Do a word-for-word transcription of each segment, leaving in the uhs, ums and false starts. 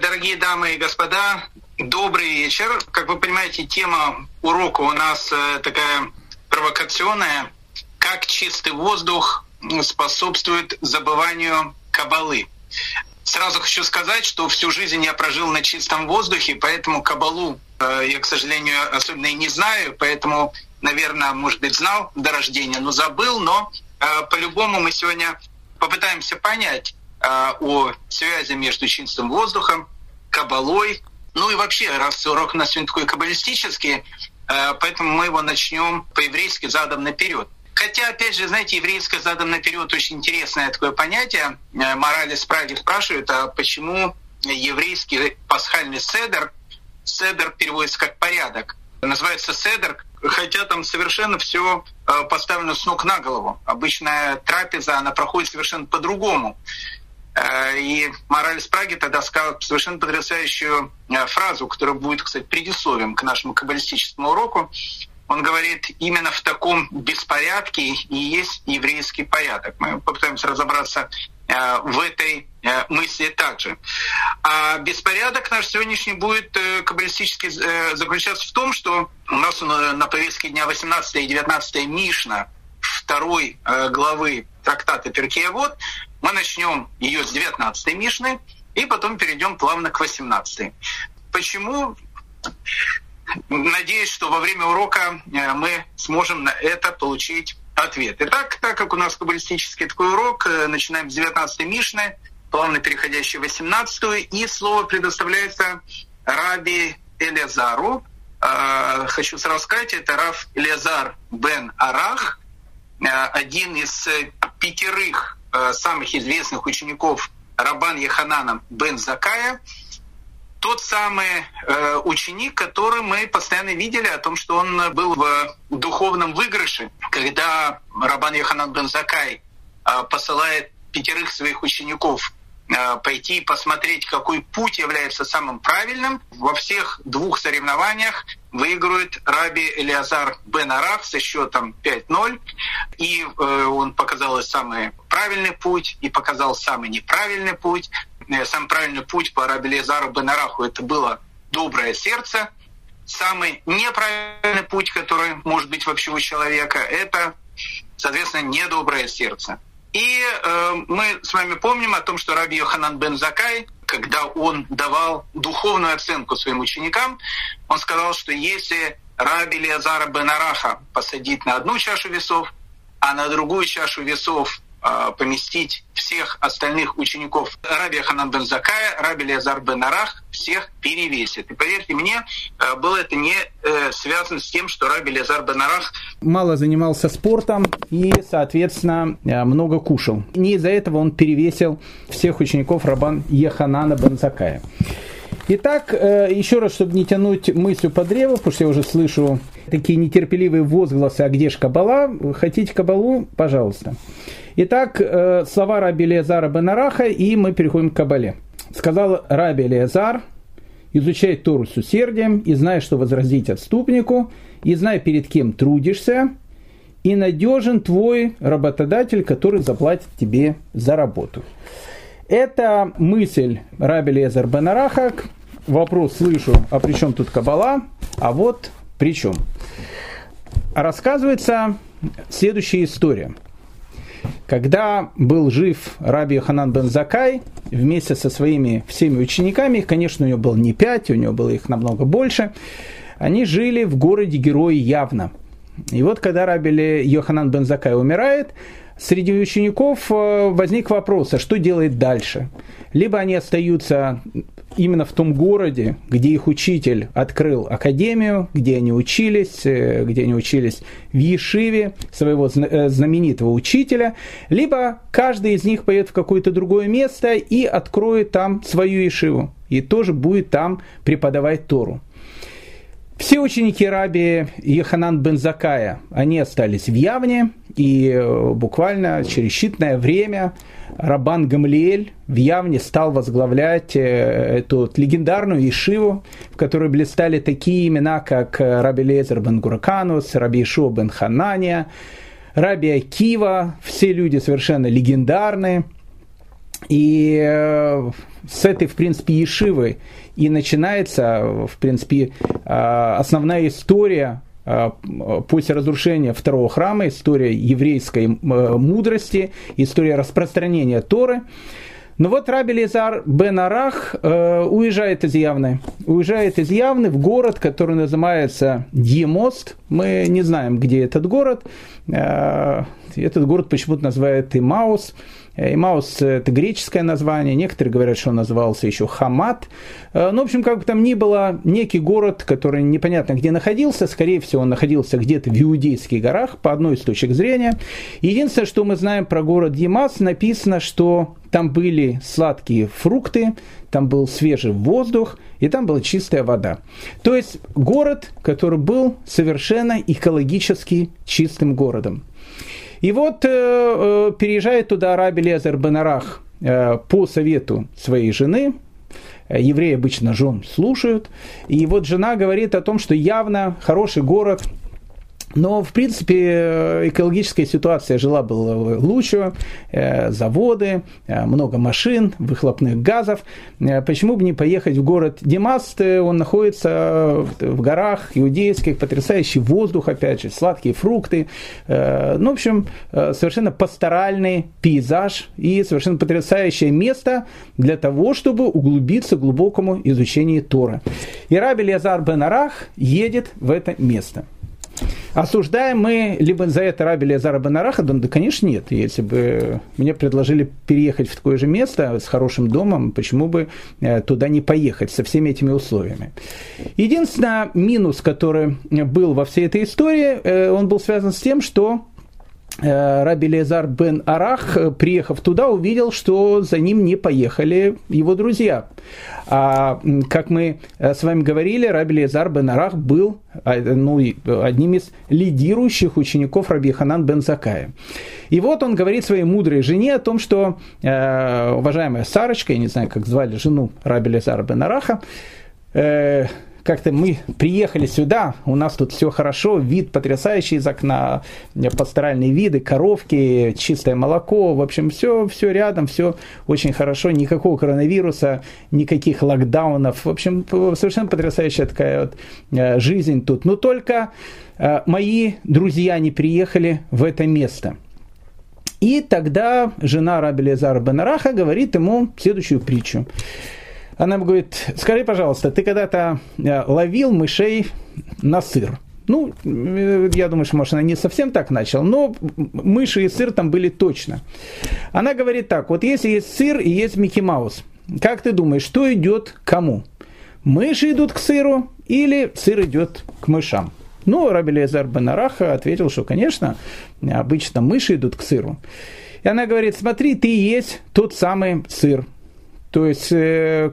Дорогие дамы и господа, добрый вечер. Как вы понимаете, тема урока у нас такая провокационная. Как чистый воздух способствует забыванию каббалы. Сразу хочу сказать, что всю жизнь я прожил на чистом воздухе, поэтому каббалу я, к сожалению, особенно и не знаю, поэтому, наверное, может быть, знал до рождения, но забыл. Но по-любому мы сегодня попытаемся понять о связи между чистым воздухом, каббалой. Ну и вообще, раз урок у нас сегодня такой каббалистический, поэтому мы его начнем по-еврейски задом наперед. Хотя, опять же, знаете, еврейское задом наперед очень интересное такое понятие. Морали с Праги спрашивают, а почему еврейский пасхальный седер, седер переводится как порядок, называется седер, хотя там совершенно все поставлено с ног на голову. Обычная трапеза, она проходит совершенно по-другому. И Моралес Праги тогда сказал совершенно потрясающую фразу, которая будет, кстати, предисловием к нашему каббалистическому уроку. Он говорит, именно в таком беспорядке и есть еврейский порядок. Мы попытаемся разобраться в этой мысли также. А беспорядок наш сегодняшний будет каббалистически заключаться в том, что у нас на повестке дня восемнадцатая и девятнадцатая Мишна второй главы трактата Перкей Авот. Мы начнем ее с девятнадцатой Мишны и потом перейдем плавно к восемнадцатой. Почему? Надеюсь, что во время урока мы сможем на это получить ответ. Итак, так как у нас каббалистический такой урок, начинаем с девятнадцатой Мишны, плавно переходящей в восемнадцатую, и слово предоставляется Раби Элиазару. Хочу сразу сказать, это Рав Элиазар бен Арах, один из пятерых самых известных учеников Рабан Йоханана бен Заккая, тот самый э, ученик, который мы постоянно видели, о том, что он был в духовном выигрыше, когда Рабан Йоханан бен Заккай э, посылает пятерых своих учеников э, пойти и посмотреть, какой путь является самым правильным. Во всех двух соревнованиях выигрывает Раби Элиазар бен Арах со счетом пять ноль. И э, он показал и самый правильный путь, и показал самый неправильный путь. Самый правильный путь по Раби Элиазару бен Араху — это было доброе сердце. Самый неправильный путь, который может быть вообще у человека, это, соответственно, недоброе сердце. И э, мы с вами помним о том, что Раби Йоханан бен Заккай, когда он давал духовную оценку своим ученикам, он сказал, что если Раби Элиазара бен Араха посадить на одну чашу весов, а на другую чашу весов поместить всех остальных учеников Раби Йоханан бен Заккая, Раби Элиазар бен Арах всех перевесит. И поверьте мне, было это не связано с тем, что Раби Элиазар бен Арах мало занимался спортом и, соответственно, много кушал. Не из-за этого он перевесил всех учеников Рабан Йоханана бен Заккая. Итак, еще раз, чтобы не тянуть мыслью по древу, потому что я уже слышу такие нетерпеливые возгласы, а где ж каббала? Хотите каббалу? Пожалуйста. Итак, слова Раби Элиазара бен Араха, и мы переходим к каббале. Сказал Раби Элиазар: изучай Тору с усердием, и знай, что возразить отступнику, и знай, перед кем трудишься, и надежен твой работодатель, который заплатит тебе за работу. Это мысль Раби Элиазара бен Араха. Вопрос слышу, а при чем тут каббала? А вот при чем. Рассказывается следующая история. Когда был жив Раби Йоханан бен Заккай, вместе со своими всеми учениками, их, конечно, у него было не пять, у него было их намного больше, они жили в городе Герои Явна. И вот когда Раби Йоханан бен Заккай умирает, среди учеников возник вопрос, а что делать дальше? Либо они остаются именно в том городе, где их учитель открыл академию, где они учились, где они учились в ешиве своего знаменитого учителя, либо каждый из них поедет в какое-то другое место и откроет там свою ешиву, и тоже будет там преподавать Тору. Все ученики Раби Йоханан бен Заккая, они остались в Явне, и буквально через считанное время Рабан Гамлиэль в Явне стал возглавлять эту легендарную ешиву, в которой блистали такие имена, как Раби Элиэзер бен Гурканус, Раби Йешуа бен Ханания, Раби Акива, все люди совершенно легендарные. И с этой, в принципе, ешивы и начинается, в принципе, основная история после разрушения второго храма, история еврейской мудрости, история распространения Торы. Но вот Раби Лизар бен Арах уезжает из Явны. Уезжает из Явны в город, который называется Емост. Мы не знаем, где этот город. Этот город почему-то называют Имаус. Имаус – это греческое название. Некоторые говорят, что он назывался еще Хамат. Ну, в общем, как бы там ни было, некий город, который непонятно где находился. Скорее всего, он находился где-то в Иудейских горах, по одной из точек зрения. Единственное, что мы знаем про город Емас, написано, что там были сладкие фрукты, там был свежий воздух и там была чистая вода. То есть город, который был совершенно экологически чистым городом. И вот э, переезжает туда Раби Лиэзер бен Арах э, по совету своей жены. Евреи обычно жен слушают. И вот жена говорит о том, что явно хороший город. Но, в принципе, экологическая ситуация жила была лучше, заводы, много машин, выхлопных газов. Почему бы не поехать в город Демаст? Он находится в горах иудейских, потрясающий воздух, опять же, сладкие фрукты. Ну, в общем, совершенно пасторальный пейзаж и совершенно потрясающее место для того, чтобы углубиться к глубокому изучению Торы. И Раби Лиэзер бен Арах едет в это место. Осуждаем мы либо за это Раби Лиэзера бен Араха? Да, конечно, нет. Если бы мне предложили переехать в такое же место с хорошим домом, почему бы туда не поехать со всеми этими условиями? Единственный минус, который был во всей этой истории, он был связан с тем, что Раби Лиэзер бен Арах, приехав туда, увидел, что за ним не поехали его друзья. А, как мы с вами говорили, Раби Лиэзер бен Арах был ну, одним из лидирующих учеников Раби Ханан бен Заккая. И вот он говорит своей мудрой жене о том, что э, уважаемая Сарочка, я не знаю, как звали жену Раби Лиэзера бен Араха, э, как-то мы приехали сюда, у нас тут все хорошо, вид потрясающий из окна, пасторальные виды, коровки, чистое молоко, в общем, все, все рядом, все очень хорошо, никакого коронавируса, никаких локдаунов, в общем, совершенно потрясающая такая вот жизнь тут. Но только мои друзья не приехали в это место. И тогда жена Раби Лиэзера бен Араха говорит ему следующую притчу. Она ему говорит: скажи, пожалуйста, ты когда-то ловил мышей на сыр? Ну, я думаю, что, может, она не совсем так начала, но мыши и сыр там были точно. Она говорит так: вот если есть сыр и есть Микки Маус, как ты думаешь, что идет к кому? Мыши идут к сыру или сыр идет к мышам? Ну, Раби Лиэзер бен Арах ответил, что, конечно, обычно мыши идут к сыру. И она говорит: смотри, ты и есть тот самый сыр. То есть,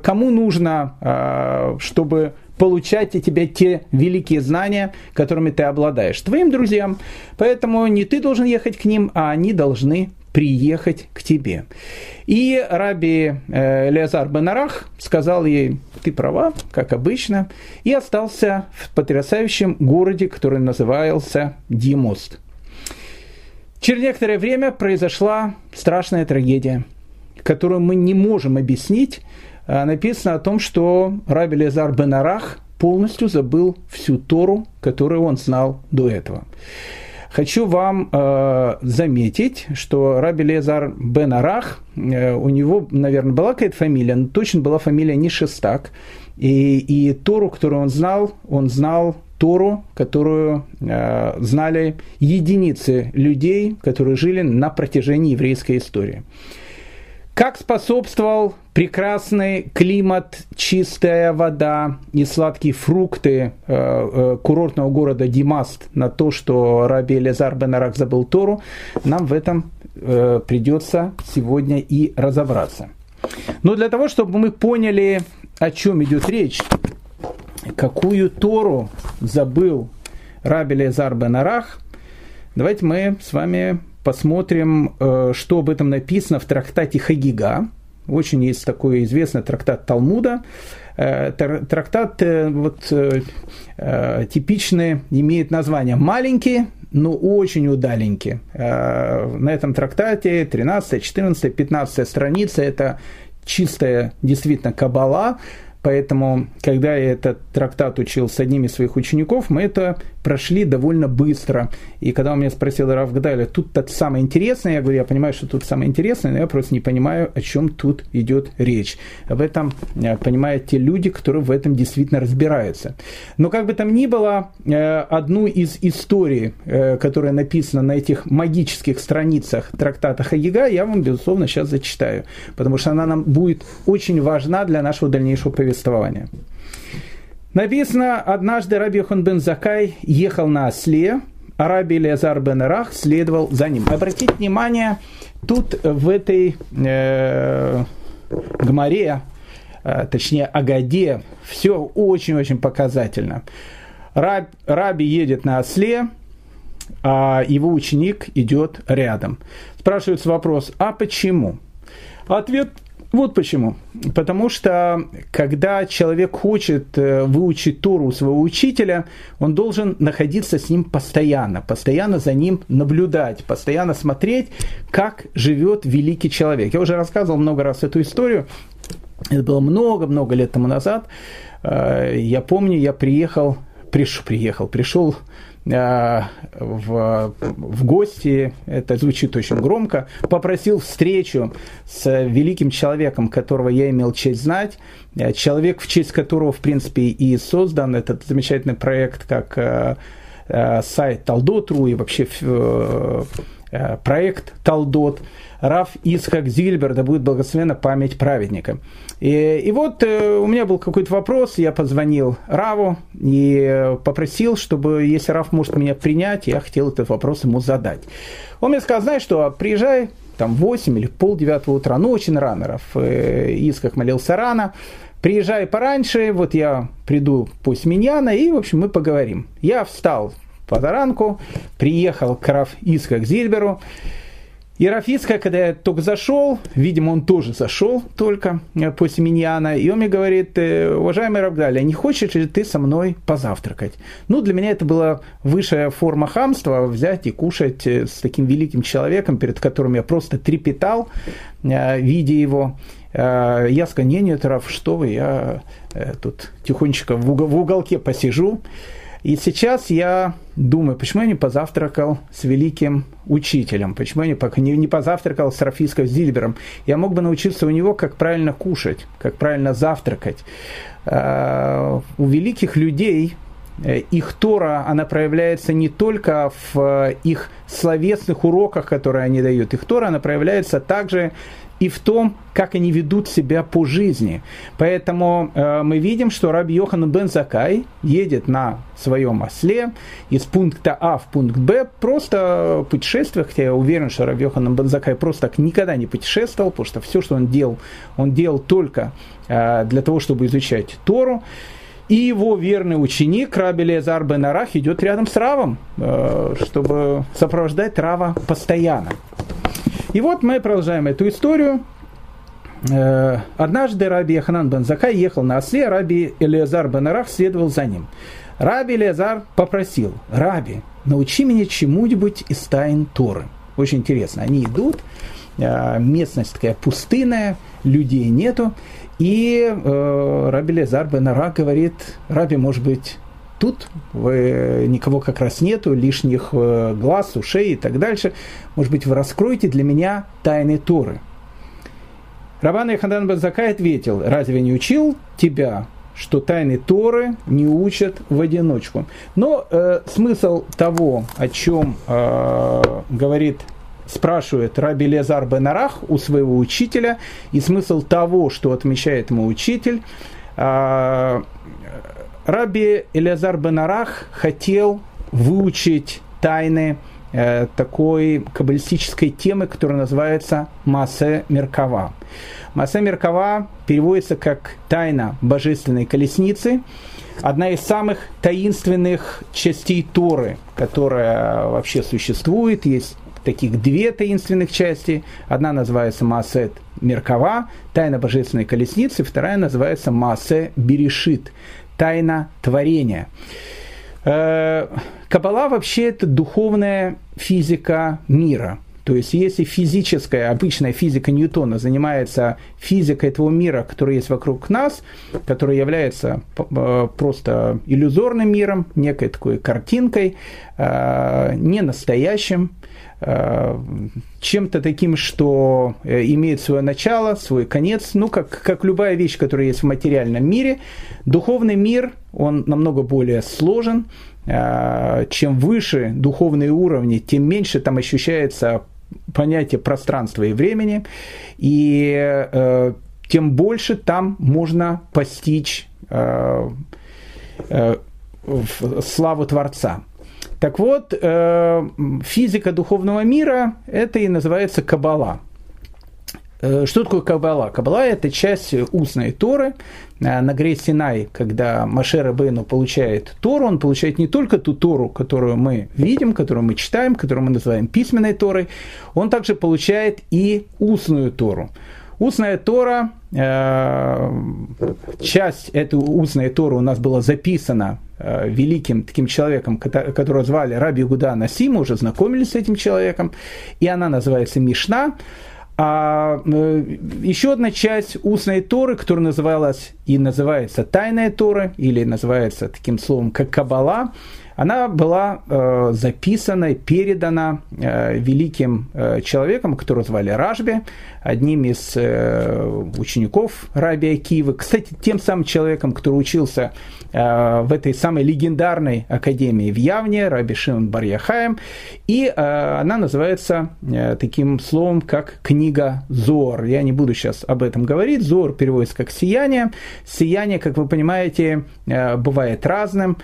кому нужно, чтобы получать от тебя те великие знания, которыми ты обладаешь? Твоим друзьям. Поэтому не ты должен ехать к ним, а они должны приехать к тебе. И Раби Лиэзер бен Арах сказал ей: ты права, как обычно, и остался в потрясающем городе, который назывался Емост. Через некоторое время произошла страшная трагедия, которую мы не можем объяснить. Написано о том, что Раби Лиэзер бен Арах полностью забыл всю Тору, которую он знал до этого. Хочу вам э, заметить, что Раби Лиэзер бен Арах, э, у него, наверное, была какая-то фамилия, но точно была фамилия не Шестак. И, и Тору, которую он знал, он знал Тору, которую э, знали единицы людей, которые жили на протяжении еврейской истории. Как способствовал прекрасный климат, чистая вода и сладкие фрукты курортного города Демаст на то, что Раби Лиэзер бен Арах забыл Тору, нам в этом придется сегодня и разобраться. Но для того, чтобы мы поняли, о чем идет речь, какую Тору забыл Раби Лиэзер бен Арах, давайте мы с вами посмотрим, что об этом написано в трактате Хагига, Очень есть такой известный трактат Талмуда. Трактат вот, типичный, имеет название «Маленький, но очень удаленький». На этом трактате тринадцатая, четырнадцатая, пятнадцатая страница – это чистая действительно каббала. Поэтому, когда я этот трактат учил с одним из своих учеников, мы это прошли довольно быстро. И когда он меня спросил, Рав Гедаля, тут самое интересное, я говорю, я понимаю, что тут самое интересное, но я просто не понимаю, о чем тут идет речь. Об этом понимают те люди, которые в этом действительно разбираются. Но как бы там ни было, одну из историй, которая написана на этих магических страницах трактата Хагига, я вам, безусловно, сейчас зачитаю, потому что она нам будет очень важна для нашего дальнейшего повествования. Написано, однажды Раби Йохан бен Заккай ехал на осле, а Раби Элиазар бен Арах следовал за ним. Обратите внимание, тут в этой э, гмаре, э, точнее агаде, все очень-очень показательно. Раб, Раби едет на осле, а его ученик идет рядом. Спрашивается вопрос, а почему? Ответ – вот почему. Потому что, когда человек хочет выучить Тору у своего учителя, он должен находиться с ним постоянно, постоянно за ним наблюдать, постоянно смотреть, как живет великий человек. Я уже рассказывал много раз эту историю, это было много-много лет тому назад. Я помню, я приехал, приш, приехал, пришел... В, в гости, это звучит очень громко, попросил встречу с великим человеком, которого я имел честь знать, человек, в честь которого, в принципе, и создан этот замечательный проект, как сайт Талдот точка ру и вообще проект Талдот, Рав Ицхак Зильбер, да будет благословена память праведника. И, и вот э, у меня был какой-то вопрос, я позвонил Раву и попросил, чтобы, если Рав может меня принять, я хотел этот вопрос ему задать. Он мне сказал, знаешь что, приезжай там в восемь или полдевятого утра, ну очень рано, Рав Ицхак молился рано, приезжай пораньше, вот я приду после миньяна и, в общем, мы поговорим. Я встал позаранку, приехал к Рав Ицхак Зильберу. И Рав Ицхак, когда я только зашел, видимо, он тоже зашел только после миньяна, и он мне говорит, уважаемый Рав Гедаля, не хочешь ли ты со мной позавтракать? Ну, для меня это была высшая форма хамства, взять и кушать с таким великим человеком, перед которым я просто трепетал, видя его. Я сказал, нет, нет, Рав, что вы, я тут тихонечко в уголке посижу. И сейчас я думаю, почему я не позавтракал с великим учителем, почему я не, не позавтракал с Рав Ицхаком Зильбером. Я мог бы научиться у него, как правильно кушать, как правильно завтракать. У великих людей их Тора, она проявляется не только в их словесных уроках, которые они дают. Их Тора, она проявляется также и в том, как они ведут себя по жизни. Поэтому э, мы видим, что Раби Йохан бен Заккай едет на своем осле из пункта А в пункт Б, просто путешествуя, хотя я уверен, что Раби Йохан бен Заккай просто так никогда не путешествовал, потому что все, что он делал, он делал только э, для того, чтобы изучать Тору. И его верный ученик, Раби Элиазар бен Арах, идет рядом с Равом, э, чтобы сопровождать Рава постоянно. И вот мы продолжаем эту историю. Однажды Раби Йоханан бен Заккай ехал на осле, а Раби Элиазар бен Арах следовал за ним. Раби Элиазар попросил, Раби, научи меня чему-нибудь из тайн Торы. Очень интересно, они идут, местность такая пустынная, людей нету, и Раби Элиазар бен Арах говорит, Раби, может быть, тут вы, никого как раз нету, лишних глаз, ушей и так дальше. Может быть, вы раскроете для меня тайны Торы. Рабан Йоханан бен Заккай ответил, разве я не учил тебя, что тайны Торы не учат в одиночку? Но э, смысл того, о чем э, говорит, спрашивает Раби Элиазар бен Арах у своего учителя, и смысл того, что отмечает ему учитель, э, Раби Элиазар бен Арах хотел выучить тайны э, такой каббалистической темы, которая называется Маасе Меркава. Маасе Меркава переводится как «тайна божественной колесницы». Одна из самых таинственных частей Торы, которая вообще существует, есть таких две таинственных части. Одна называется Маасет Меркава, тайна божественной колесницы, вторая называется Маасе Берешит, тайна творения. Каббала вообще это духовная физика мира. То есть, если физическая, обычная физика Ньютона занимается физикой этого мира, который есть вокруг нас, который является просто иллюзорным миром, некой такой картинкой, не настоящим, чем-то таким, что имеет свое начало, свой конец, ну, как, как любая вещь, которая есть в материальном мире. Духовный мир, он намного более сложен. Чем выше духовные уровни, тем меньше там ощущается понятие пространства и времени, и тем больше там можно постичь славу Творца. Так вот, физика духовного мира, это и называется Каббала. Что такое Каббала? Каббала – это часть устной Торы. На горе Синай, когда Моше Рабейну получает Тору, он получает не только ту Тору, которую мы видим, которую мы читаем, которую мы называем письменной Торой, он также получает и устную Тору. Устная Тора, часть этой устной Торы у нас была записана великим таким человеком, которого звали Раби Йегуда Наси, мы уже знакомились с этим человеком, и она называется Мишна. А еще одна часть устной Торы, которая называлась и называется Тайная Тора, или называется таким словом, как Каббала, она была э, записана и передана э, великим э, человеком, которого звали Рашби, одним из э, учеников Раби Акивы. Кстати, тем самым человеком, который учился э, в этой самой легендарной академии в Явне, Раби Шимон бар Яхаим. И э, она называется э, таким словом, как книга Зоар. Я не буду сейчас об этом говорить. Зоар переводится как «сияние». Сияние, как вы понимаете, э, бывает разным.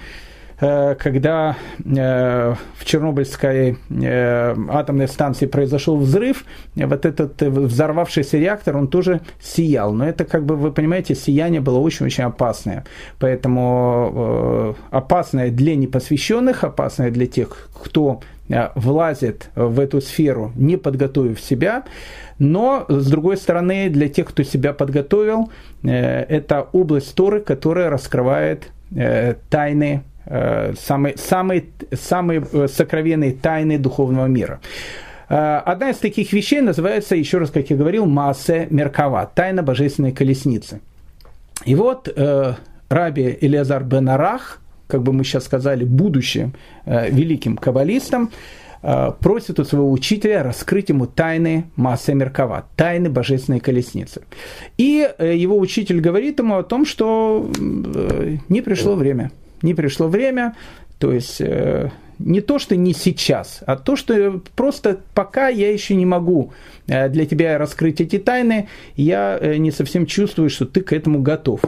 Когда в Чернобыльской атомной станции произошел взрыв, вот этот взорвавшийся реактор, он тоже сиял. Но это, как бы вы понимаете, сияние было очень-очень опасное. Поэтому опасное для непосвященных, опасное для тех, кто влазит в эту сферу, не подготовив себя. Но, с другой стороны, для тех, кто себя подготовил, это область Торы, которая раскрывает тайны, Самые, самые, самые сокровенные тайны духовного мира. Одна из таких вещей называется, еще раз, как я говорил, Маасе Меркава, тайна божественной колесницы. И вот Раби Элиазар бен Арах, как бы мы сейчас сказали, будущим великим каббалистом, просит у своего учителя раскрыть ему тайны Маасе Меркава, тайны божественной колесницы. И его учитель говорит ему о том, что не пришло время. Не пришло время, то есть э, не то, что не сейчас, а то, что просто пока я еще не могу э, для тебя раскрыть эти тайны, я э, не совсем чувствую, что ты к этому готов.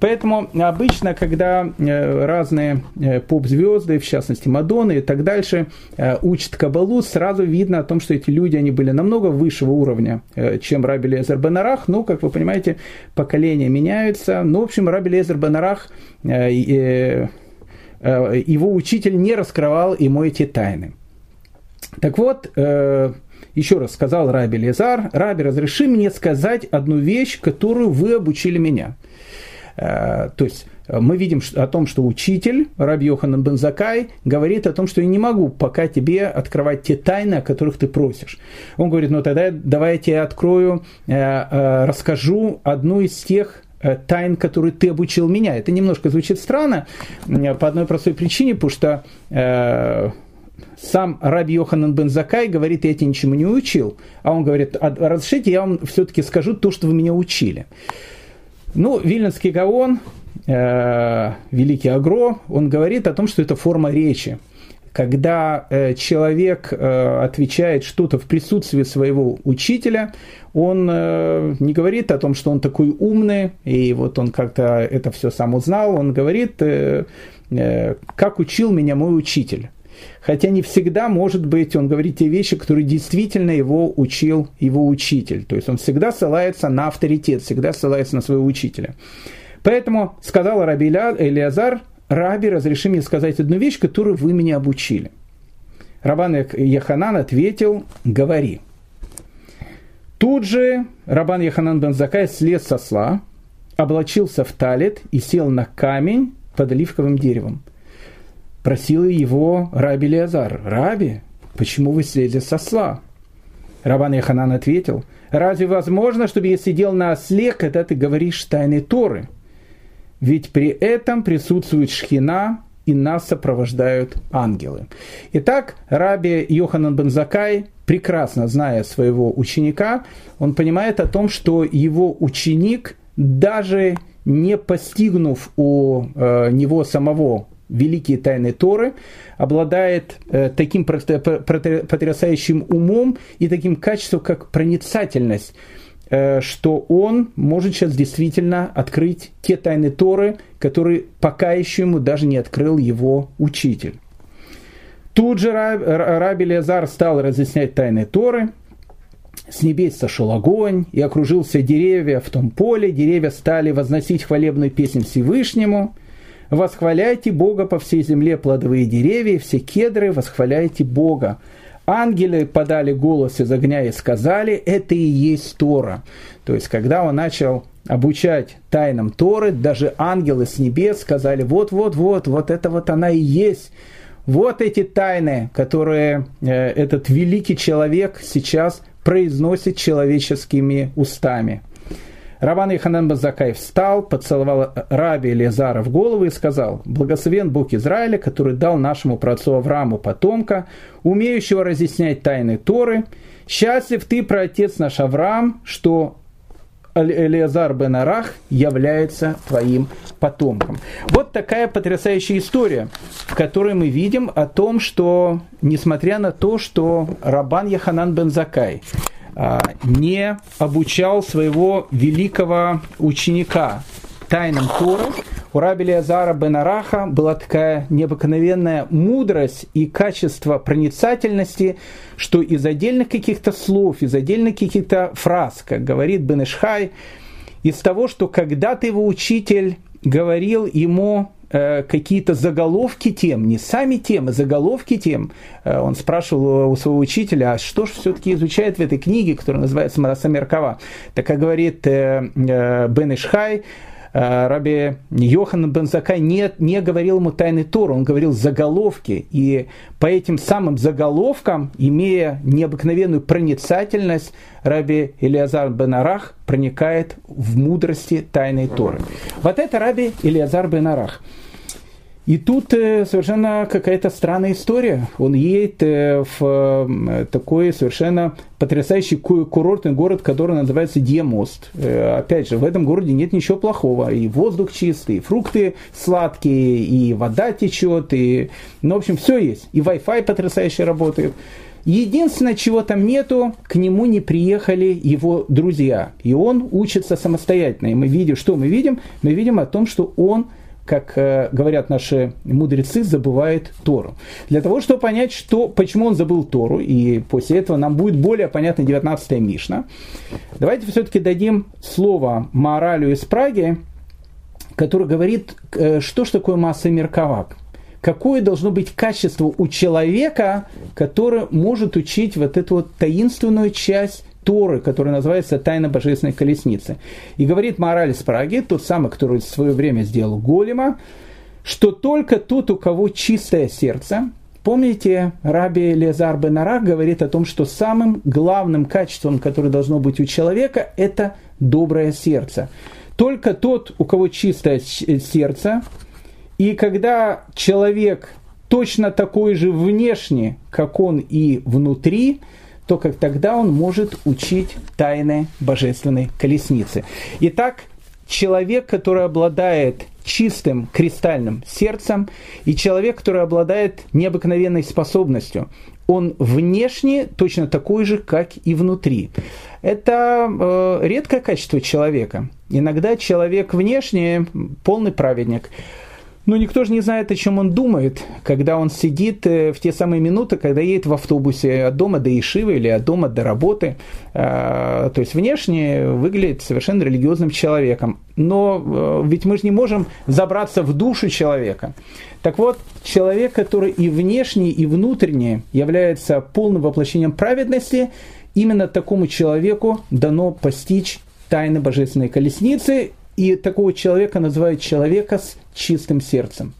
Поэтому обычно, когда э, разные э, поп-звезды, в частности Мадонны и так дальше, э, учат Каббалу, сразу видно о том, что эти люди, они были намного высшего уровня, э, чем Раби Элиазар бен Арах. Ну, как вы понимаете, поколения меняются. Ну, в общем, Раби Элиазар бен Арах, э, э, его учитель не раскрывал ему эти тайны. Так вот, еще раз сказал Раби Элиазар: «Раби, разреши мне сказать одну вещь, которую вы обучили меня». То есть, мы видим о том, что учитель, Раби Йоханан бен Заккай, говорит о том, что я не могу пока тебе открывать те тайны, о которых ты просишь. Он говорит: ну тогда давай я тебе открою, расскажу одну из тех тайн, которые ты обучил меня. Это немножко звучит странно, по одной простой причине, потому что э, сам Раби Йоханан бен Заккай говорит: я тебя ничему не учил. А он говорит: а, разрешите, я вам все-таки скажу то, что вы меня учили. Ну, Виленский Гаон, э, Великий Агро, он говорит о том, что это форма речи. Когда э, человек э, отвечает что-то в присутствии своего учителя, он э, не говорит о том, что он такой умный, и вот он как-то это все сам узнал, он говорит, э, э, как учил меня мой учитель. Хотя не всегда, может быть, он говорит те вещи, которые действительно его учил его учитель. То есть он всегда ссылается на авторитет, всегда ссылается на своего учителя. Поэтому сказал Раби Элиазар: «Раби, разреши мне сказать одну вещь, которую вы меня обучили». Рабан Йоханан ответил: говори. Тут же Рабан Йоханан бен Заккай слез со осла, облачился в талит и сел на камень под оливковым деревом. Просил его раби Леазар: «Раби, почему вы слезли со осла?» Рабан Йоханан ответил: «Разве возможно, чтобы я сидел на осле, когда ты говоришь тайны Торы? Ведь при этом присутствует Шхина, и нас сопровождают ангелы». Итак, раби Йоханан бен Заккай, прекрасно зная своего ученика, он понимает о том, что его ученик, даже не постигнув у него самого великие тайны Торы, обладает таким потрясающим умом и таким качеством, как проницательность, что он может сейчас действительно открыть те тайны Торы, которые пока еще ему даже не открыл его учитель. Тут же раби Леазар стал разъяснять тайны Торы. С небес сошел огонь, и окружился деревья в том поле, деревья стали возносить хвалебную песнь Всевышнему. «Восхваляйте Бога по всей земле, плодовые деревья, все кедры, восхваляйте Бога». Ангелы подали голос из огня и сказали: «Это и есть Тора». То есть, когда он начал обучать тайнам Торы, даже ангелы с небес сказали: «Вот-вот-вот, вот это вот она и есть». Вот эти тайны, которые этот великий человек сейчас произносит человеческими устами. Рабан Йоханан бен Заккай встал, поцеловал раби Леазара в голову и сказал: «Благословен Бог Израиля, который дал нашему праотцу Аврааму потомка, умеющего разъяснять тайны Торы. Счастлив ты, праотец наш Авраам, что Элеазар бен Арах является твоим потомком». Вот такая потрясающая история, в которой мы видим о том, что, несмотря на то, что Рабан Йоханан бен Заккай не обучал своего великого ученика тайнам Торы, у раби Леазара бен Араха была такая необыкновенная мудрость и качество проницательности, что из отдельных каких-то слов, из отдельных каких-то фраз, как говорит Бен Ишхай, из того, что когда-то его учитель говорил ему э, какие-то заголовки тем, не сами темы, заголовки тем, э, он спрашивал у своего учителя: а что же все-таки изучает в этой книге, которая называется «Мараса Меркава». Так, как говорит э, э, Бен Ишхай, раби Йоханан бен Заккай не, не говорил ему тайны Торы, он говорил заголовки. И по этим самым заголовкам, имея необыкновенную проницательность, раби Элеазар бен Арах проникает в мудрости тайны Торы. Вот это раби Элеазар бен Арах. И тут совершенно какая-то странная история. Он едет в такой совершенно потрясающий курортный город, который называется Диемост. Опять же, в этом городе нет ничего плохого. И воздух чистый, и фрукты сладкие, и вода течет, и... ну, в общем, все есть. И Wi-Fi потрясающе работает. Единственное, чего там нету, к нему не приехали его друзья. И он учится самостоятельно. И мы видим, что мы видим? Мы видим о том, что он, как говорят наши мудрецы, забывает Тору. Для того, чтобы понять, что, почему он забыл Тору, и после этого нам будет более понятна девятнадцатая Мишна, давайте все-таки дадим слово Маоралю из Праги, который говорит, что же такое Маасе Меркава. Какое должно быть качество у человека, который может учить вот эту вот таинственную часть Торы, которая называется «Тайна божественной колесницы». И говорит Маораль из Праги, тот самый, который в свое время сделал Голема, что только тот, у кого чистое сердце. Помните, раби Леазар бен Арах говорит о том, что самым главным качеством, которое должно быть у человека, это доброе сердце. Только тот, у кого чистое сердце, и когда человек точно такой же внешне, как он и внутри, то как тогда он может учить тайны божественной колесницы. Итак, человек, который обладает чистым кристальным сердцем, и человек, который обладает необыкновенной способностью, он внешне точно такой же, как и внутри. Это э, редкое качество человека. Иногда человек внешне полный праведник. Но никто же не знает, о чем он думает, когда он сидит в те самые минуты, когда едет в автобусе от дома до ешивы или от дома до работы. То есть внешне выглядит совершенно религиозным человеком. Но ведь мы же не можем забраться в душу человека. Так вот, человек, который и внешне, и внутренне является полным воплощением праведности, именно такому человеку дано постичь тайны божественной колесницы. И такого человека называют человека с чистым сердцем.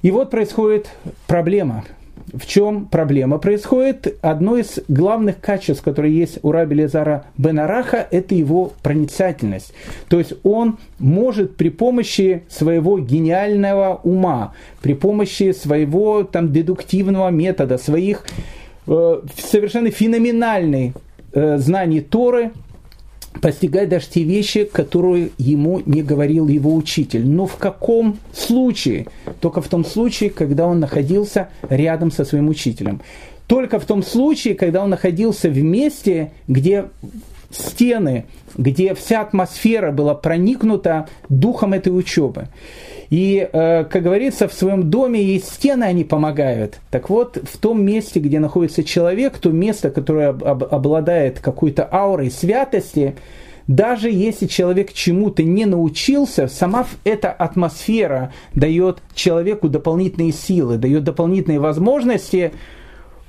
И вот происходит проблема. В чем проблема происходит? Одно из главных качеств, которые есть у раби Элиэзера бен Араха, это его проницательность. То есть он может при помощи своего гениального ума, при помощи своего там, дедуктивного метода, своих э, совершенно феноменальных э, знаний Торы, постигать даже те вещи, которые ему не говорил его учитель. Но в каком случае? Только в том случае, когда он находился рядом со своим учителем. Только в том случае, когда он находился в месте, где стены, где вся атмосфера была проникнута духом этой учебы. И, как говорится, в своем доме есть стены, они помогают. Так вот, в том месте, где находится человек, то место, которое обладает какой-то аурой святости, даже если человек чему-то не научился, сама эта атмосфера дает человеку дополнительные силы, дает дополнительные возможности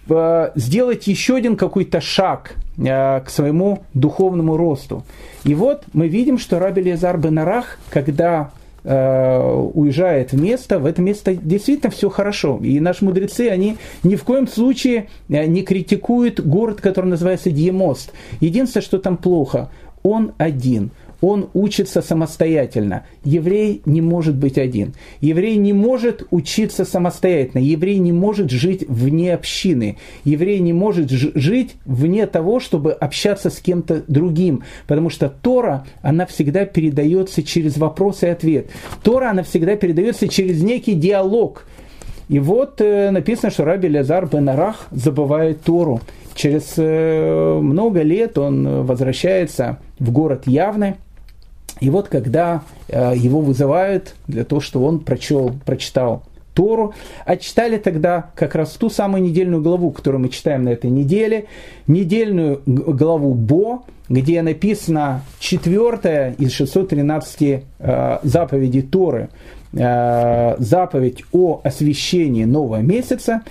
сделать еще один какой-то шаг к своему духовному росту. И вот мы видим, что раби Элиэзер бен Арах, когда уезжает в место, в это место действительно все хорошо. И наши мудрецы, они ни в коем случае не критикуют город, который называется Дьемост. Единственное, что там плохо, он один. Он учится самостоятельно. Еврей не может быть один. Еврей не может учиться самостоятельно. Еврей не может жить вне общины. Еврей не может ж- жить вне того, чтобы общаться с кем-то другим. Потому что Тора, она всегда передается через вопрос и ответ. Тора, она всегда передается через некий диалог. И вот э, написано, что раби Элиэзер бен Арах забывает Тору. Через э, много лет он возвращается в город Явны. И вот когда э, его вызывают для того, чтобы он прочел, прочитал Тору, а читали тогда как раз ту самую недельную главу, которую мы читаем на этой неделе, недельную главу Бо, где написано четвертая из шестьсот тринадцати э, заповедей Торы, э, заповедь о освящении нового месяца,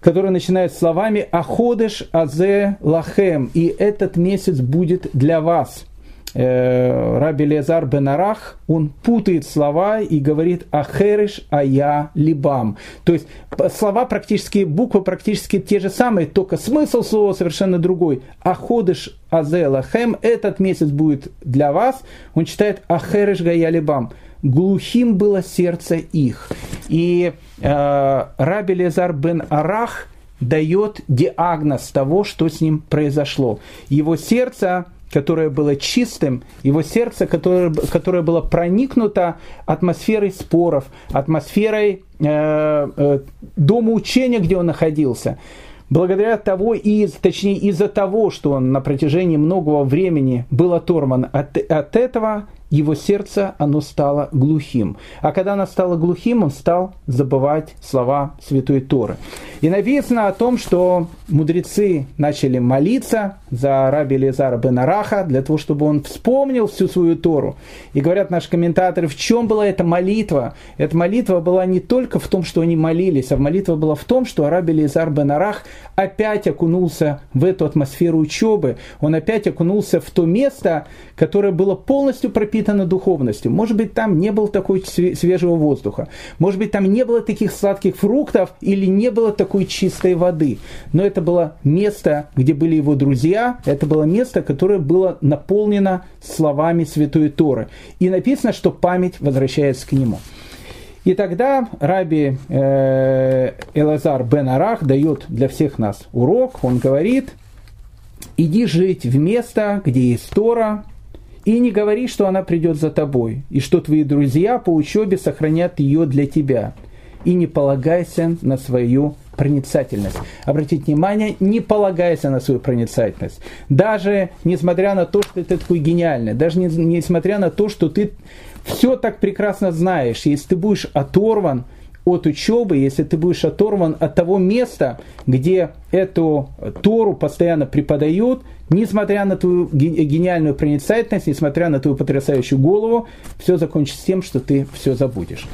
которая начинает словами «Аходеш азе лахем», и этот месяц будет для вас. Раби Элиэзер бен Арах, он путает слова и говорит «ахереш ая либам». То есть слова практически, буквы практически те же самые, только смысл слова совершенно другой. «Аходеш азе лахем» – этот месяц будет для вас. Он читает «ахереш ая либам». «Глухим было сердце их». И э, раби Элиэзер бен Арах дает диагноз того, что с ним произошло. Его сердце, которое было чистым, его сердце, которое, которое было проникнуто атмосферой споров, атмосферой э, э, дома учения, где он находился. Благодаря того, и, точнее из-за того, что он на протяжении многого времени был оторван от, от этого, его сердце, оно стало глухим. А когда оно стало глухим, он стал забывать слова Святой Торы. И написано о том, что мудрецы начали молиться за раби Элиэзера бен Араха, для того, чтобы он вспомнил всю свою Тору. И говорят наши комментаторы, в чем была эта молитва? Эта молитва была не только в том, что они молились, а молитва была в том, что раби Элиэзер бен Арах опять окунулся в эту атмосферу учебы. Он опять окунулся в то место, которое было полностью пропитано духовностью. Может быть, там не было такой свежего воздуха. Может быть, там не было таких сладких фруктов или не было такой чистой воды. Но это было место, где были его друзья. Это было место, которое было наполнено словами Святой Торы. И написано, что память возвращается к нему. И тогда раби э, Элиэзер бен Арах дает для всех нас урок. Он говорит, иди жить в место, где есть Тора, и не говори, что она придет за тобой, и что твои друзья по учебе сохранят ее для тебя. И не полагайся на свою проницательность. Обратите внимание, не полагайся на свою проницательность. Даже несмотря на то, что ты такой гениальный, даже не, несмотря на то, что ты все так прекрасно знаешь, если ты будешь оторван от учебы, если ты будешь оторван от того места, где эту Тору постоянно преподают, несмотря на твою гениальную проницательность, несмотря на твою потрясающую голову, все закончится тем, что ты все забудешь.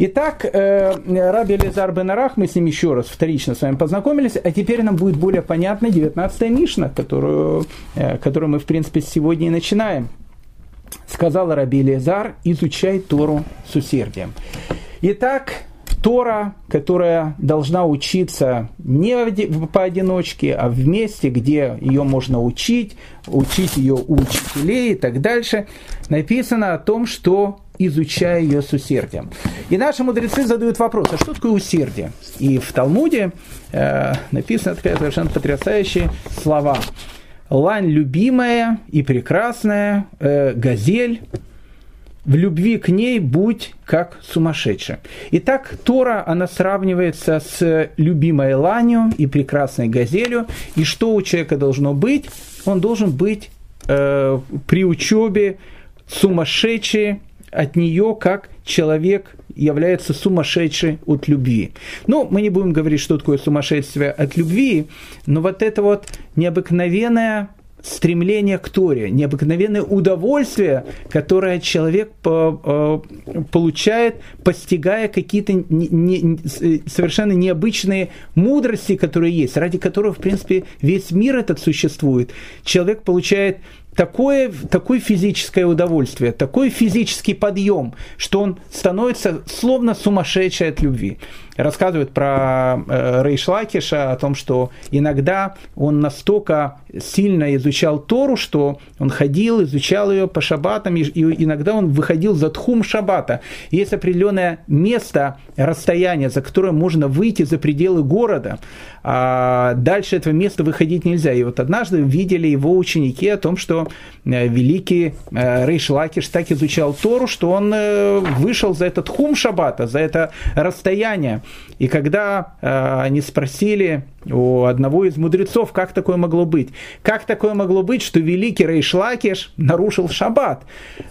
Итак, Раби Элиэзер бен Арах, мы с ним еще раз вторично с вами познакомились, а теперь нам будет более понятна девятнадцатая Мишна, которую, которую мы, в принципе, сегодня и начинаем. Сказал Раби Элиэзер: изучай Тору с усердием. Итак, Тора, которая должна учиться не поодиночке, а в месте, где ее можно учить, учить ее у учителей и так дальше, написано о том, что изучая ее с усердием. И наши мудрецы задают вопрос: а что такое усердие? И в Талмуде э, написаны совершенно потрясающие слова: лань любимая и прекрасная, э, газель, в любви к ней будь как сумасшедший. Итак, Тора, она сравнивается с любимой ланью и прекрасной газелью. И что у человека должно быть? Он должен быть э, при учебе сумасшедший от нее, как человек является сумасшедший от любви. Ну, мы не будем говорить, что такое сумасшествие от любви, но вот это вот необыкновенное стремление к Торе, необыкновенное удовольствие, которое человек получает, постигая какие-то не, не, совершенно необычные мудрости, которые есть, ради которых, в принципе, весь мир этот существует. Человек получает такое, такое физическое удовольствие, такой физический подъем, что он становится словно сумасшедший от любви. Рассказывают про э, Рейш Лакиша, о том, что иногда он настолько сильно изучал Тору, что он ходил, изучал ее по шаббатам, и, и иногда он выходил за тхум шаббата. Есть определенное место, расстояние, за которое можно выйти за пределы города, а дальше этого места выходить нельзя. И вот однажды видели его ученики о том, что великий Рейш Лакиш так изучал Тору, что он вышел за этот тхум шаббата, за это расстояние. И когда э, они спросили у одного из мудрецов, как такое могло быть, как такое могло быть, что великий Рейш Лакиш нарушил шаббат,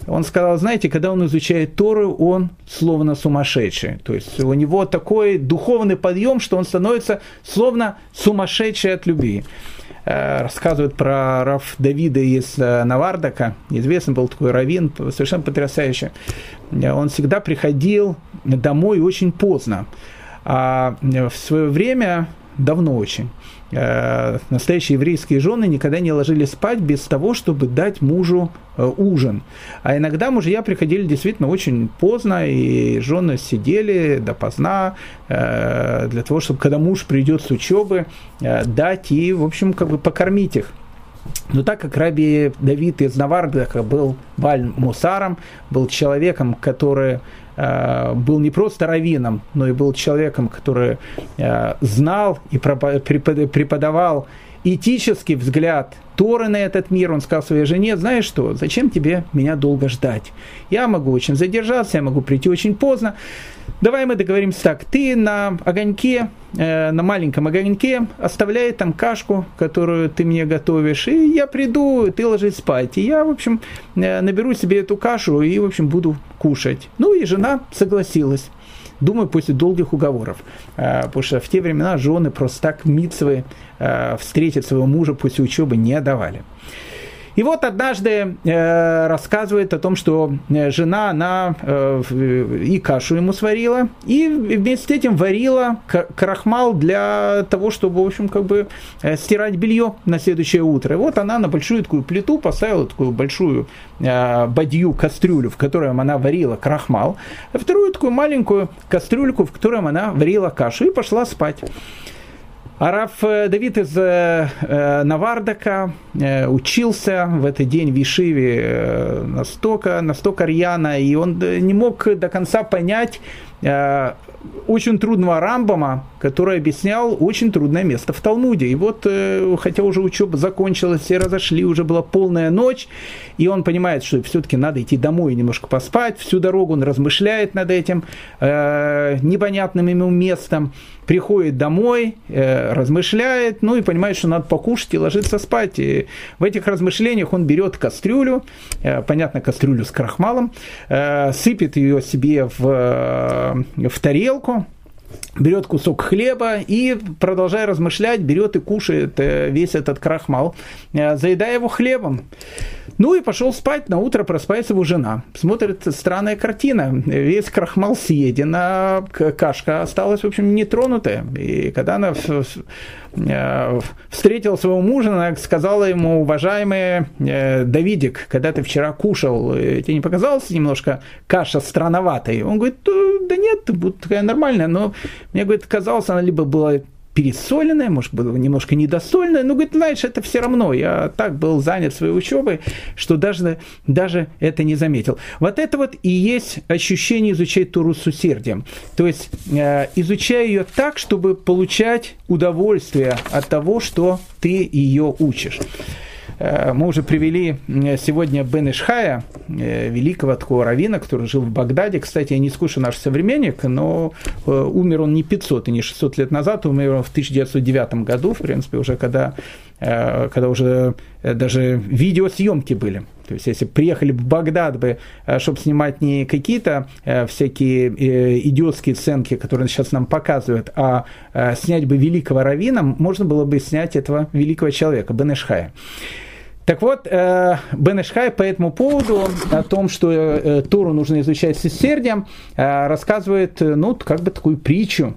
он сказал: знаете, когда он изучает Тору, он словно сумасшедший. То есть у него такой духовный подъем, что он становится словно сумасшедший от любви. Рассказывают про Рав Давида из Навардака. Известный был такой раввин, совершенно потрясающий. Он всегда приходил домой очень поздно. А в свое время, давно очень, настоящие еврейские жены никогда не ложились спать без того, чтобы дать мужу ужин. А иногда мужья приходили действительно очень поздно, и жены сидели допоздна для того, чтобы, когда муж придет с учебы, дать и, в общем, как бы покормить их. Но так как Раби Давид из Навардака был баль-мусаром, был человеком, который э, был не просто раввином, но и был человеком, который э, знал и преподавал этический взгляд Торы на этот мир, он сказал своей жене: знаешь что, зачем тебе меня долго ждать? Я могу очень задержаться, я могу прийти очень поздно. Давай мы договоримся так: ты на огоньке, э, на маленьком огоньке оставляй там кашку, которую ты мне готовишь, и я приду, ты ложись спать, и я, в общем, э, наберу себе эту кашу и, в общем, буду кушать. Ну и жена согласилась. Думаю, после долгих уговоров. Потому что в те времена жены просто так мицвы встретить своего мужа после учебы не давали. И вот однажды рассказывает о том, что жена, она и кашу ему сварила, и вместе с этим варила крахмал для того, чтобы, в общем, как бы стирать белье на следующее утро. И вот она на большую такую плиту поставила такую большую бадью, кастрюлю, в которой она варила крахмал, а вторую такую маленькую кастрюльку, в которой она варила кашу, и пошла спать. А Рав Давид из Навардака учился в этот день в Ешиве настолько, настолько рьяно, и он не мог до конца понять э, очень трудного Рамбама, который объяснял очень трудное место в Талмуде. И вот, э, хотя уже учеба закончилась, все разошли, уже была полная ночь, и он понимает, что все-таки надо идти домой и немножко поспать. Всю дорогу он размышляет над этим э, непонятным ему местом, приходит домой, э, размышляет, ну и понимает, что надо покушать и ложиться спать. И в этих размышлениях он берет кастрюлю, э, понятно, кастрюлю с крахмалом, э, сыпет ее себе в, в тарелку, берет кусок хлеба и, продолжая размышлять, берет и кушает весь этот крахмал, заедая его хлебом. Ну и пошел спать, на утро просыпается его жена. Смотрит, странная картина. Весь крахмал съеден, а кашка осталась, в общем, нетронутая. И когда она встретила своего мужа, она сказала ему: уважаемый Давидик, когда ты вчера кушал, тебе не показалось немножко каша странноватой? Он говорит: да нет, будто такая нормальная, но мне, говорит, казалось, она либо была пересоленная, может быть, немножко недосольная, но, говорит, знаешь, это все равно, я так был занят своей учебой, что даже, даже это не заметил. Вот это вот и есть ощущение изучать Тору с усердием, то есть э, изучая ее так, чтобы получать удовольствие от того, что ты ее учишь. Мы уже привели сегодня Бен Ишхая, великого такого раввина, который жил в Багдаде. Кстати, я не скажу наш современник, но умер он не пятьсот и не шестьсот лет назад, умер он в тысяча девятьсот девятом году, в принципе, уже когда, когда уже даже видеосъемки были. То есть, если приехали в Багдад бы, чтобы снимать не какие-то всякие идиотские сценки, которые сейчас нам показывают, а снять бы великого раввина, можно было бы снять этого великого человека, Бен Ишхая. Так вот, Бен Ишхай по этому поводу, о том, что Тору нужно изучать с усердием, рассказывает, ну, как бы такую притчу.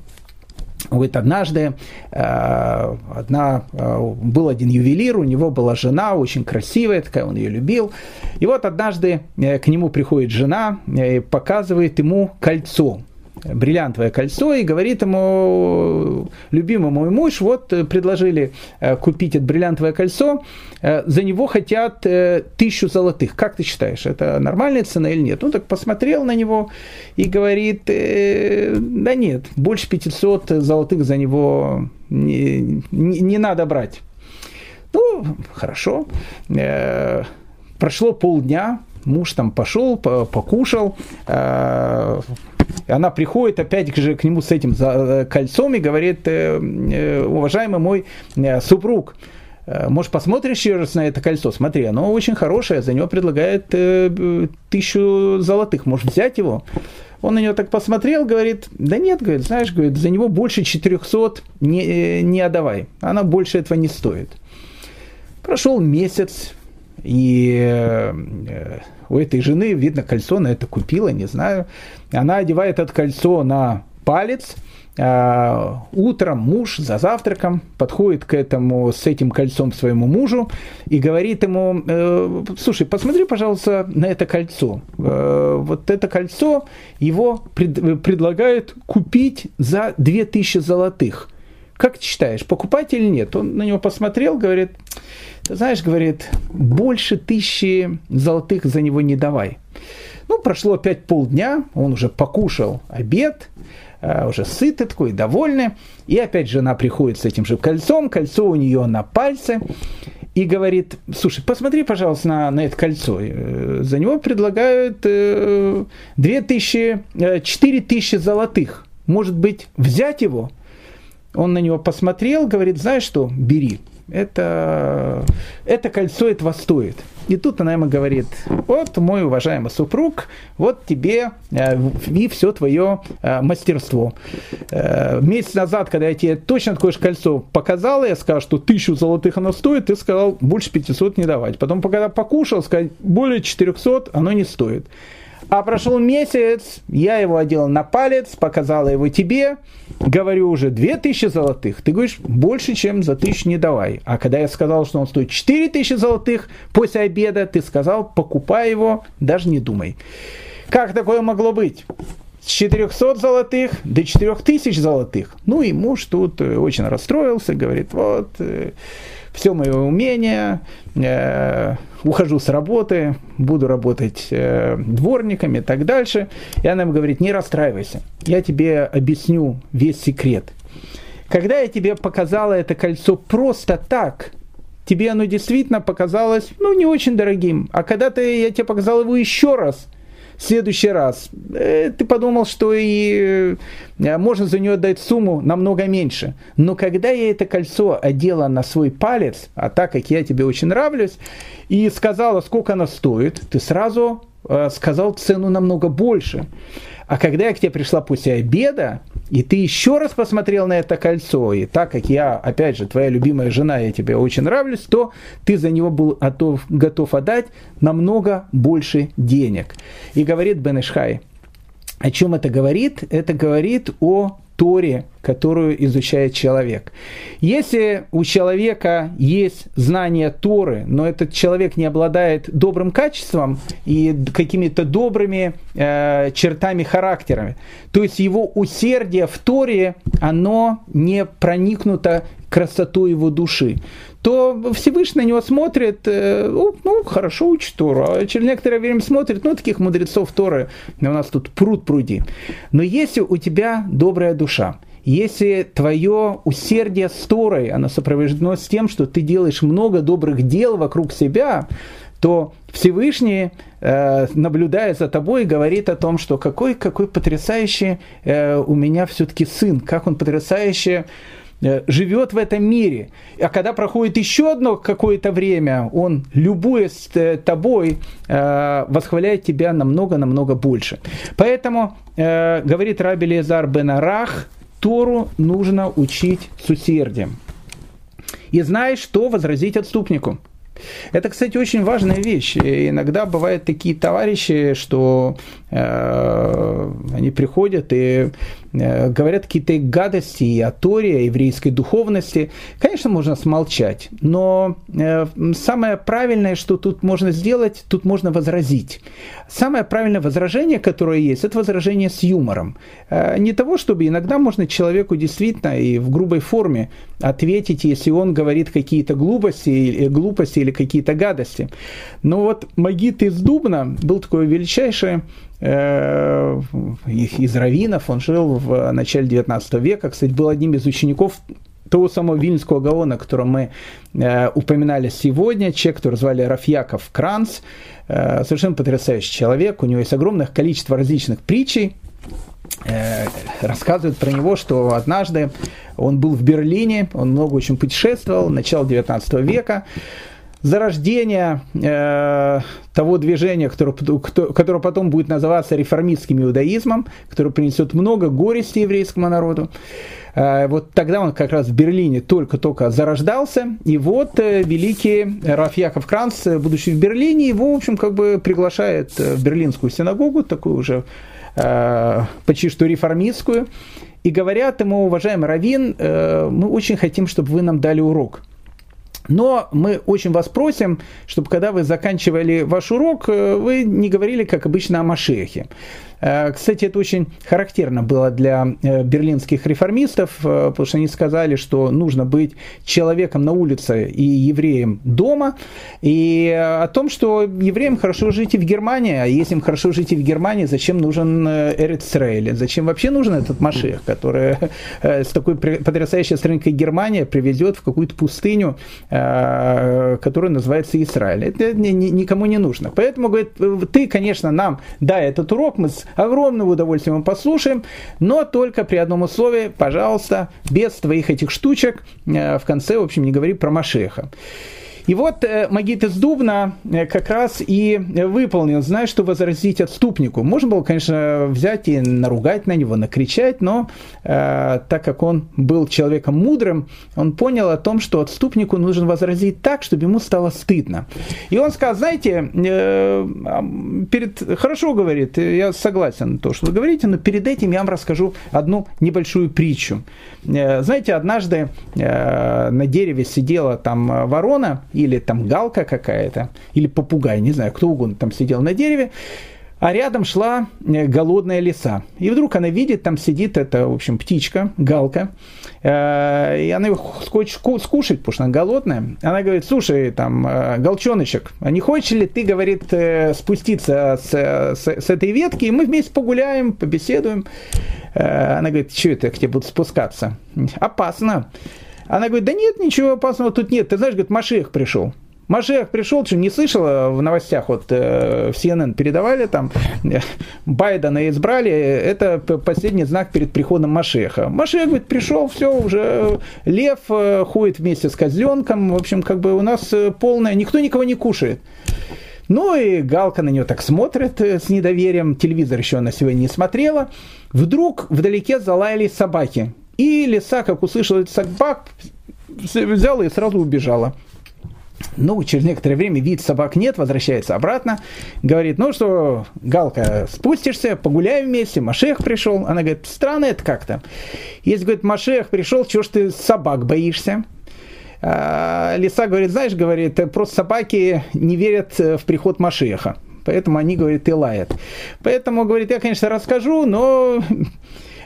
Говорит, однажды одна, был один ювелир, у него была жена, очень красивая такая, он ее любил. И вот однажды к нему приходит жена и показывает ему кольцо, бриллиантовое кольцо, и говорит ему: любимый мой муж, вот предложили купить это бриллиантовое кольцо, за него хотят тысячу золотых, как ты считаешь, это нормальная цена или нет? Он так посмотрел на него и говорит: да нет, больше пятисот золотых за него не, не, не надо брать. Ну, хорошо, прошло полдня, муж там пошел, покушал, она приходит опять же к нему с этим кольцом и говорит: уважаемый мой супруг, может, посмотришь еще раз на это кольцо? Смотри, оно очень хорошее, за него предлагают тысячу золотых, может, взять его? Он на него так посмотрел, говорит: да нет, говорит, знаешь, говорит, за него больше четырехсот не, не отдавай, она больше этого не стоит. Прошел месяц, и у этой жены, видно, кольцо на это купила, не знаю. Она одевает это кольцо на палец. Утром муж за завтраком подходит к этому, с этим кольцом к своему мужу и говорит ему: слушай, посмотри, пожалуйста, на это кольцо. Вот это кольцо, его пред, предлагают купить за две тысячи золотых. Как ты считаешь, покупать или нет? Он на него посмотрел, говорит: ты знаешь, говорит, больше тысячи золотых за него не давай. Ну, прошло опять полдня, он уже покушал обед, уже сытый такой, довольный. И опять жена приходит с этим же кольцом, кольцо у нее на пальце. И говорит: слушай, посмотри, пожалуйста, на, на это кольцо. За него предлагают две тысячи, четыре тысячи золотых. Может быть, взять его? Он на него посмотрел, говорит: знаешь что, бери, это, это кольцо этого стоит. И тут она ему говорит: вот, мой уважаемый супруг, вот тебе и все твое мастерство. Месяц назад, когда я тебе точно такое же кольцо показал, я сказал, что тысячу золотых оно стоит, ты сказал, больше пятисот не давать. Потом, когда покушал, сказал, более четырехсот оно не стоит. А прошел месяц, я его одел на палец, показала его тебе, говорю уже две тысячи золотых, ты говоришь, больше, чем за тысячу не давай. А когда я сказал, что он стоит четыре тысячи золотых после обеда, ты сказал, покупай его, даже не думай. Как такое могло быть? С четырехсот золотых до четырех тысяч золотых. Ну и муж тут очень расстроился, говорит: вот, все мое умение, э, ухожу с работы, буду работать э, дворником и так дальше. И она ему говорит: не расстраивайся, я тебе объясню весь секрет. Когда я тебе показала это кольцо просто так, тебе оно действительно показалось, ну, не очень дорогим. А когда ты, я тебе показал его еще раз, в следующий раз, э, ты подумал, что и э, можно за нее дать сумму намного меньше. Но когда я это кольцо одела на свой палец, а так как я тебе очень нравлюсь, и сказала, сколько оно стоит, ты сразу э, сказал цену намного больше. А когда я к тебе пришла после обеда, и ты еще раз посмотрел на это кольцо, и так как я, опять же, твоя любимая жена, я тебе очень нравлюсь, то ты за него был готов, готов отдать намного больше денег. И говорит Бен Иш Хай, о чем это говорит? Это говорит о Торе, которую изучает человек. Если у человека есть знание Торы, но этот человек не обладает добрым качеством и какими-то добрыми э, чертами характера, то есть его усердие в Торе, оно не проникнуто красотой его души, то Всевышний на него смотрит, э, ну, хорошо учит Тору, а через некоторое время смотрит, ну, таких мудрецов Торы у нас тут пруд-пруди. Но если у тебя добрая душа, если твое усердие с Торой, оно сопровождено с тем, что ты делаешь много добрых дел вокруг себя, то Всевышний, наблюдая за тобой, говорит о том, что какой, какой потрясающий у меня все-таки сын, как он потрясающе живет в этом мире. А когда проходит еще одно какое-то время, он, любуясь тобой, восхваляет тебя намного-намного больше. Поэтому, говорит Раби Леазар бен Арах, Тору нужно учить с усердием. И знаешь, что возразить отступнику. Это, кстати, очень важная вещь. И иногда бывают такие товарищи, что э, они приходят и э, говорят какие-то гадости и о Торе, о еврейской духовности. Конечно, можно смолчать, но э, самое правильное, что тут можно сделать, тут можно возразить. Самое правильное возражение, которое есть, это возражение с юмором. Э, не того, чтобы иногда можно человеку действительно и в грубой форме ответить, если он говорит какие-то глупости или глупости, или какие-то гадости. Но вот Магид из Дубна был такой величайший э, из раввинов, он жил в начале девятнадцатого века, кстати, был одним из учеников того самого Вильнюсского Гаона, о котором мы э, упоминали сегодня, человек, которого звали Раф Яков Кранц, э, совершенно потрясающий человек, у него есть огромное количество различных притчей, э, рассказывают про него, что однажды он был в Берлине, он много очень путешествовал, начало девятнадцатого века, зарождение э, того движения, которое, которое потом будет называться реформистским иудаизмом, которое принесет много горести еврейскому народу. Э, вот тогда он как раз в Берлине только-только зарождался, и вот э, великий Раф Яков Кранц, будучи в Берлине, его, в общем, как бы приглашает в Берлинскую синагогу, такую уже э, почти что реформистскую, и говорят ему: уважаемый раввин, э, мы очень хотим, чтобы вы нам дали урок. Но мы очень вас просим, чтобы когда вы заканчивали ваш урок, вы не говорили, как обычно, о Машиахе. Кстати, это очень характерно было для берлинских реформистов, потому что они сказали, что нужно быть человеком на улице и евреем дома, и о том, что евреям хорошо жить и в Германии, а если им хорошо жить и в Германии, зачем нужен Эрец Исраэль, зачем вообще нужен этот Машиах, который с такой потрясающей страны, как Германия, привезет в какую-то пустыню, которая называется Израиль. Это никому не нужно. Поэтому, говорит, ты, конечно, нам дай этот урок, мы с огромным удовольствием послушаем, но только при одном условии: пожалуйста, без твоих этих штучек, в конце, в общем, не говори про Машиаха. И вот Магид из Дубна как раз и выполнил, знаешь, что возразить отступнику. Можно было, конечно, взять и наругать на него, накричать, но э, так как он был человеком мудрым, он понял о том, что отступнику нужно возразить так, чтобы ему стало стыдно. И он сказал: знаете, э, перед... хорошо, говорит, я согласен на то, что вы говорите, но перед этим я вам расскажу одну небольшую притчу. Э, знаете, однажды э, на дереве сидела там ворона, или там галка какая-то, или попугай, не знаю, кто угодно там сидел на дереве. А рядом шла голодная лиса. И вдруг она видит, там сидит эта, в общем, птичка, галка. И она ее хочет скушать, потому что она голодная. Она говорит: слушай, там, галчоночек, не хочешь ли ты, говорит, спуститься с, с, с этой ветки, и мы вместе погуляем, побеседуем. Она говорит: что это, к тебе будут спускаться? Опасно. Она говорит: да нет, ничего опасного тут нет. Ты знаешь, говорит, Машиах пришел. Машиах пришел, что не слышала в новостях, вот э, в Си Эн Эн передавали, там э, Байдена избрали, это последний знак перед приходом Машиаха. Машиах, говорит, пришел, все, уже лев э, ходит вместе с козленком, в общем, как бы у нас полное, никто никого не кушает. Ну и галка на нее так смотрит э, с недоверием, телевизор еще она сегодня не смотрела. Вдруг вдалеке залаяли собаки, и лиса, как услышала этих собак, взяла и сразу убежала. Ну, через некоторое время видит, собак нет, возвращается обратно, говорит: ну что, галка, спустишься, погуляем вместе, Машиах пришел. Она говорит: странно это как-то. Если, говорит, Машиах пришел, чего ж ты собак боишься? А лиса говорит: знаешь, говорит, просто собаки не верят в приход Машиаха, поэтому они, говорит, и лают. Поэтому, говорит, я, конечно, расскажу, но...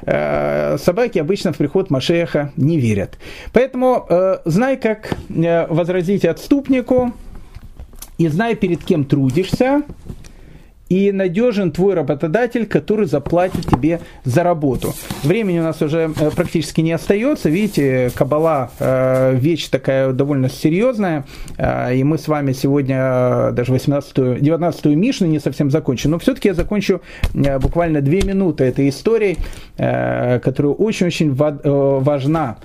собаки обычно в приход Машиаха не верят. Поэтому э, знай, как э, возразить отступнику, и знай, перед кем трудишься, и надежен твой работодатель, который заплатит тебе за работу. Времени у нас уже э, практически не остается. Видите, каббала э, вещь такая довольно серьезная, э, и мы с вами сегодня э, даже восемнадцатую, девятнадцатую Мишну не совсем закончим. Но все-таки я закончу э, буквально две минуты этой историей, э, которая очень-очень ва- э, важна.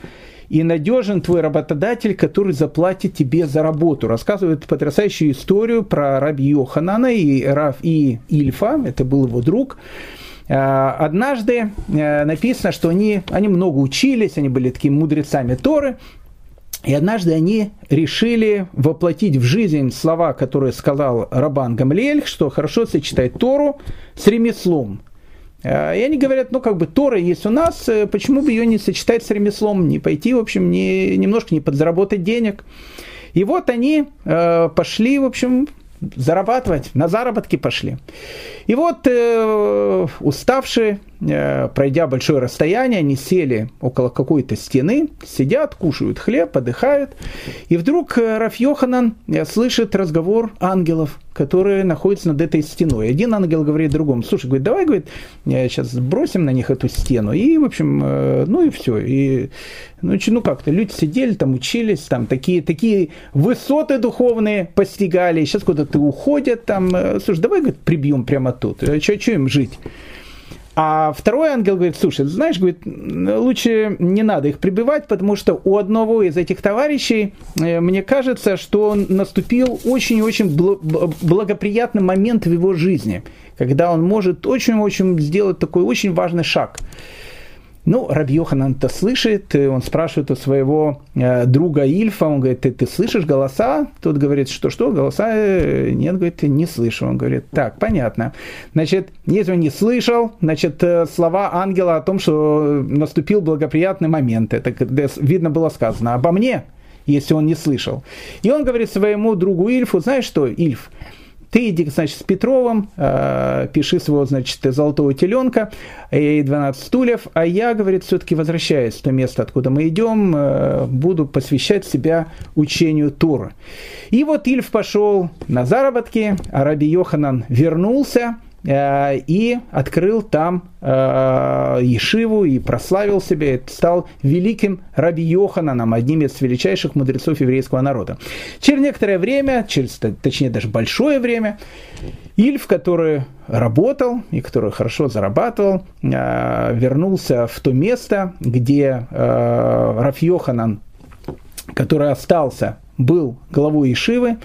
И надежен твой работодатель, который заплатит тебе за работу. Рассказывает потрясающую историю про раби Йоханана и Рав и Ильфа, это был его друг. Однажды написано, что они, они много учились, они были такими мудрецами Торы. И однажды они решили воплотить в жизнь слова, которые сказал Рабан Гамлиэль, что хорошо сочетать Тору с ремеслом. И они говорят: ну, как бы Тора есть у нас, почему бы ее не сочетать с ремеслом, не пойти, в общем, не, немножко не подзаработать денег. И вот они э, пошли, в общем, зарабатывать, на заработки пошли. И вот э, уставшие, э, пройдя большое расстояние, они сели около какой-то стены, сидят, кушают хлеб, отдыхают. И вдруг Рав Йоханан слышит разговор ангелов, которые находятся над этой стеной. Один ангел говорит другому: слушай, говорит, давай, говорит, сейчас бросим на них эту стену. И, в общем, ну и все. И, ну, ну как-то люди сидели, там учились, там такие, такие высоты духовные постигали. Сейчас куда-то уходят, там, слушай, давай, говорит, прибьем прямо тут. Че, че им жить? А второй ангел говорит: слушай, знаешь, говорит, лучше не надо их прибивать, потому что у одного из этих товарищей, мне кажется, что наступил очень-очень благоприятный момент в его жизни, когда он может очень-очень сделать такой очень важный шаг. Ну, раби Йоханан это слышит, он спрашивает у своего друга Ильфа, он говорит: ты, ты слышишь голоса? Тот говорит: что-что, голоса? Нет, говорит, не слышу. Он говорит: так, понятно. Значит, если он не слышал, значит, слова ангела о том, что наступил благоприятный момент, это, видно, было сказано обо мне, если он не слышал. И он говорит своему другу Ильфу: знаешь что, Ильф, ты иди, значит, с Петровым, э, пиши своего, значит, золотого теленка и двенадцать стульев, а я, говорит, все-таки возвращаюсь в то место, откуда мы идем, э, буду посвящать себя учению Торы. И вот Ильф пошел на заработки, а раби Йоханан вернулся э, и открыл там э, ешиву и прославил себя, и стал великим раби Йохананом, одним из величайших мудрецов еврейского народа. Через некоторое время, через, точнее даже большое время, Ильф, который работал и который хорошо зарабатывал, э, вернулся в то место, где э, рав Йоханан, который остался, был главой ешивы,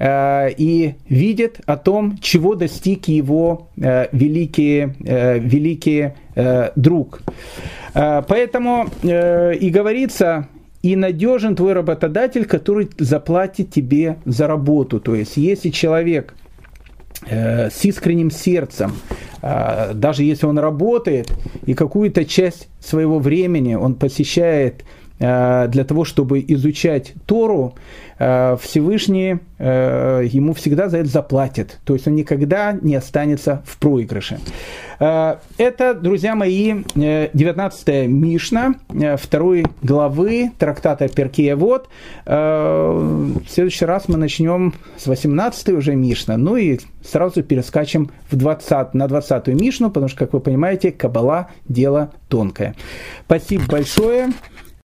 э, и видит о том, чего достиг его э, великий, э, великий э, друг. Э, поэтому э, и говорится: и надежен твой работодатель, который заплатит тебе за работу. То есть, если человек э, с искренним сердцем, э, даже если он работает, и какую-то часть своего времени он посвящает для того, чтобы изучать Тору, Всевышний ему всегда за это заплатит. То есть он никогда не останется в проигрыше. Это, друзья мои, девятнадцатая Мишна, второй главы трактата Перкей Авот. В следующий раз мы начнем с восемнадцатой уже Мишна, ну и сразу перескачем в двадцать, на двадцатую Мишну, потому что, как вы понимаете, Каббала – дело тонкое. Спасибо большое.